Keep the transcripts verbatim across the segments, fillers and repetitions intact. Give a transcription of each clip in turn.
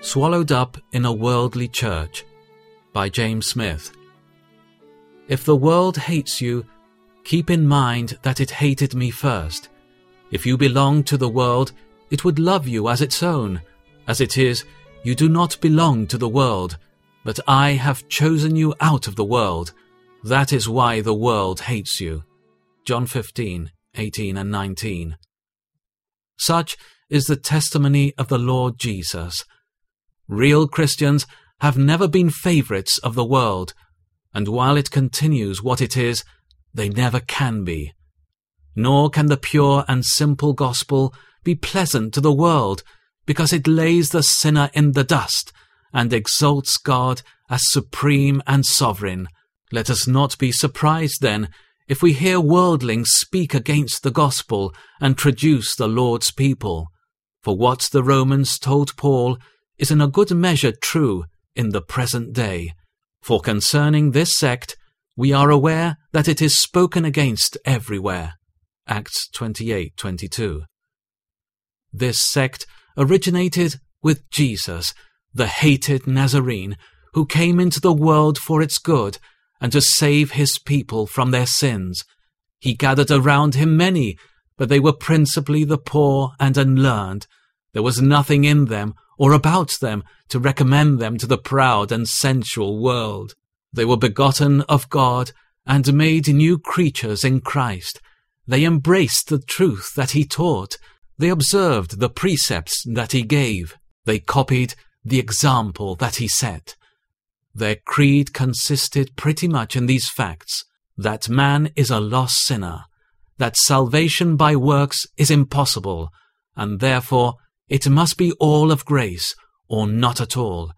Swallowed Up in a Worldly Church by James Smith. If the world hates you, keep in mind that it hated me first. If you belong to the world, it would love you as its own. As it is, you do not belong to the world, but I have chosen you out of the world. That is why the world hates you. John fifteen, eighteen and nineteen. Such is the testimony of the Lord Jesus. Real Christians have never been favorites of the world, and while it continues what it is, they never can be. Nor can the pure and simple gospel be pleasant to the world, because it lays the sinner in the dust and exalts God as supreme and sovereign. Let us not be surprised, then, if we hear worldlings speak against the gospel and traduce the Lord's people. For what the Romans told Paul is in a good measure true in the present day. For concerning this sect, we are aware that it is spoken against everywhere. Acts twenty-eight twenty-two. This sect originated with Jesus, the hated Nazarene, who came into the world for its good and to save his people from their sins. He gathered around him many, but they were principally the poor and unlearned. There was nothing in them or about them to recommend them to the proud and sensual world. They were begotten of God and made new creatures in Christ. They embraced the truth that he taught. They observed the precepts that he gave. They copied the example that he set. Their creed consisted pretty much in these facts: that man is a lost sinner, that salvation by works is impossible, and therefore it must be all of grace or not at all,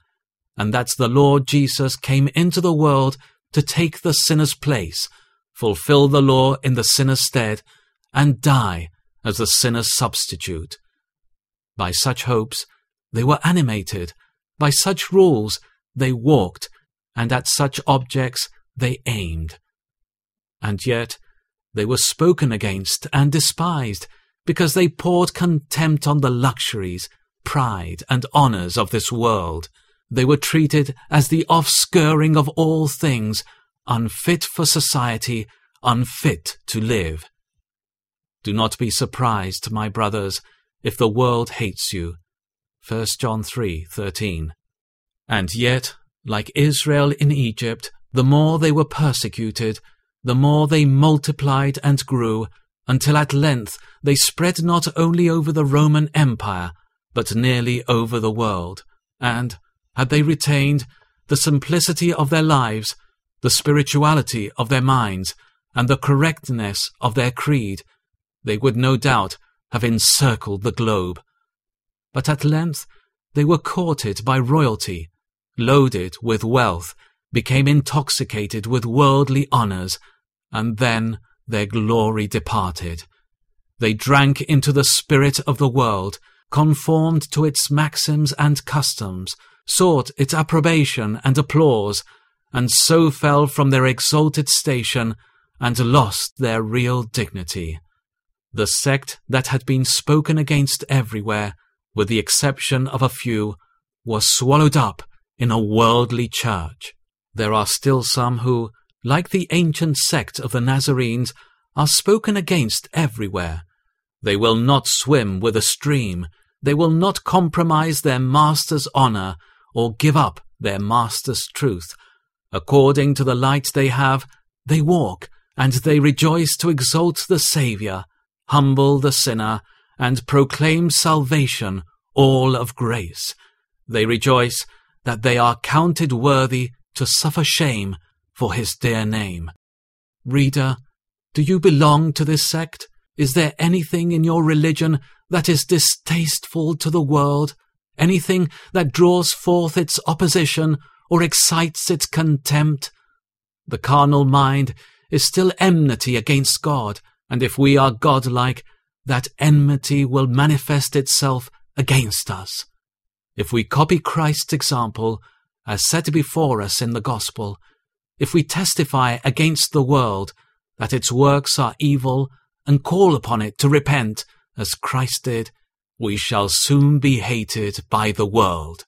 and that the Lord Jesus came into the world to take the sinner's place, fulfill the law in the sinner's stead, and die as the sinner's substitute. By such hopes they were animated, by such rules they walked, and at such objects they aimed. And yet they were spoken against and despised, because they poured contempt on the luxuries, pride, and honours of this world. They were treated as the offscouring of all things, unfit for society, unfit to live. Do not be surprised, my brothers, if the world hates you. First John three thirteen. And yet, like Israel in Egypt, the more they were persecuted, the more they multiplied and grew, until at length they spread not only over the Roman Empire, but nearly over the world. And, had they retained the simplicity of their lives, the spirituality of their minds, and the correctness of their creed, they would no doubt have encircled the globe. But at length they were courted by royalty, loaded with wealth, became intoxicated with worldly honours, and then their glory departed. They drank into the spirit of the world, conformed to its maxims and customs, sought its approbation and applause, and so fell from their exalted station and lost their real dignity. The sect that had been spoken against everywhere, with the exception of a few, was swallowed up in a worldly church. There are still some who, like the ancient sect of the Nazarenes, are spoken against everywhere. They will not swim with a stream. They will not compromise their master's honour or give up their master's truth. According to the light they have, they walk, and they rejoice to exalt the Saviour, humble the sinner, and proclaim salvation, all of grace. They rejoice that they are counted worthy to suffer shame for his dear name. Reader, do you belong to this sect? Is there anything in your religion that is distasteful to the world? Anything that draws forth its opposition or excites its contempt? The carnal mind is still enmity against God, and if we are godlike, that enmity will manifest itself against us. If we copy Christ's example, as set before us in the gospel, if we testify against the world that its works are evil and call upon it to repent, as Christ did, we shall soon be hated by the world.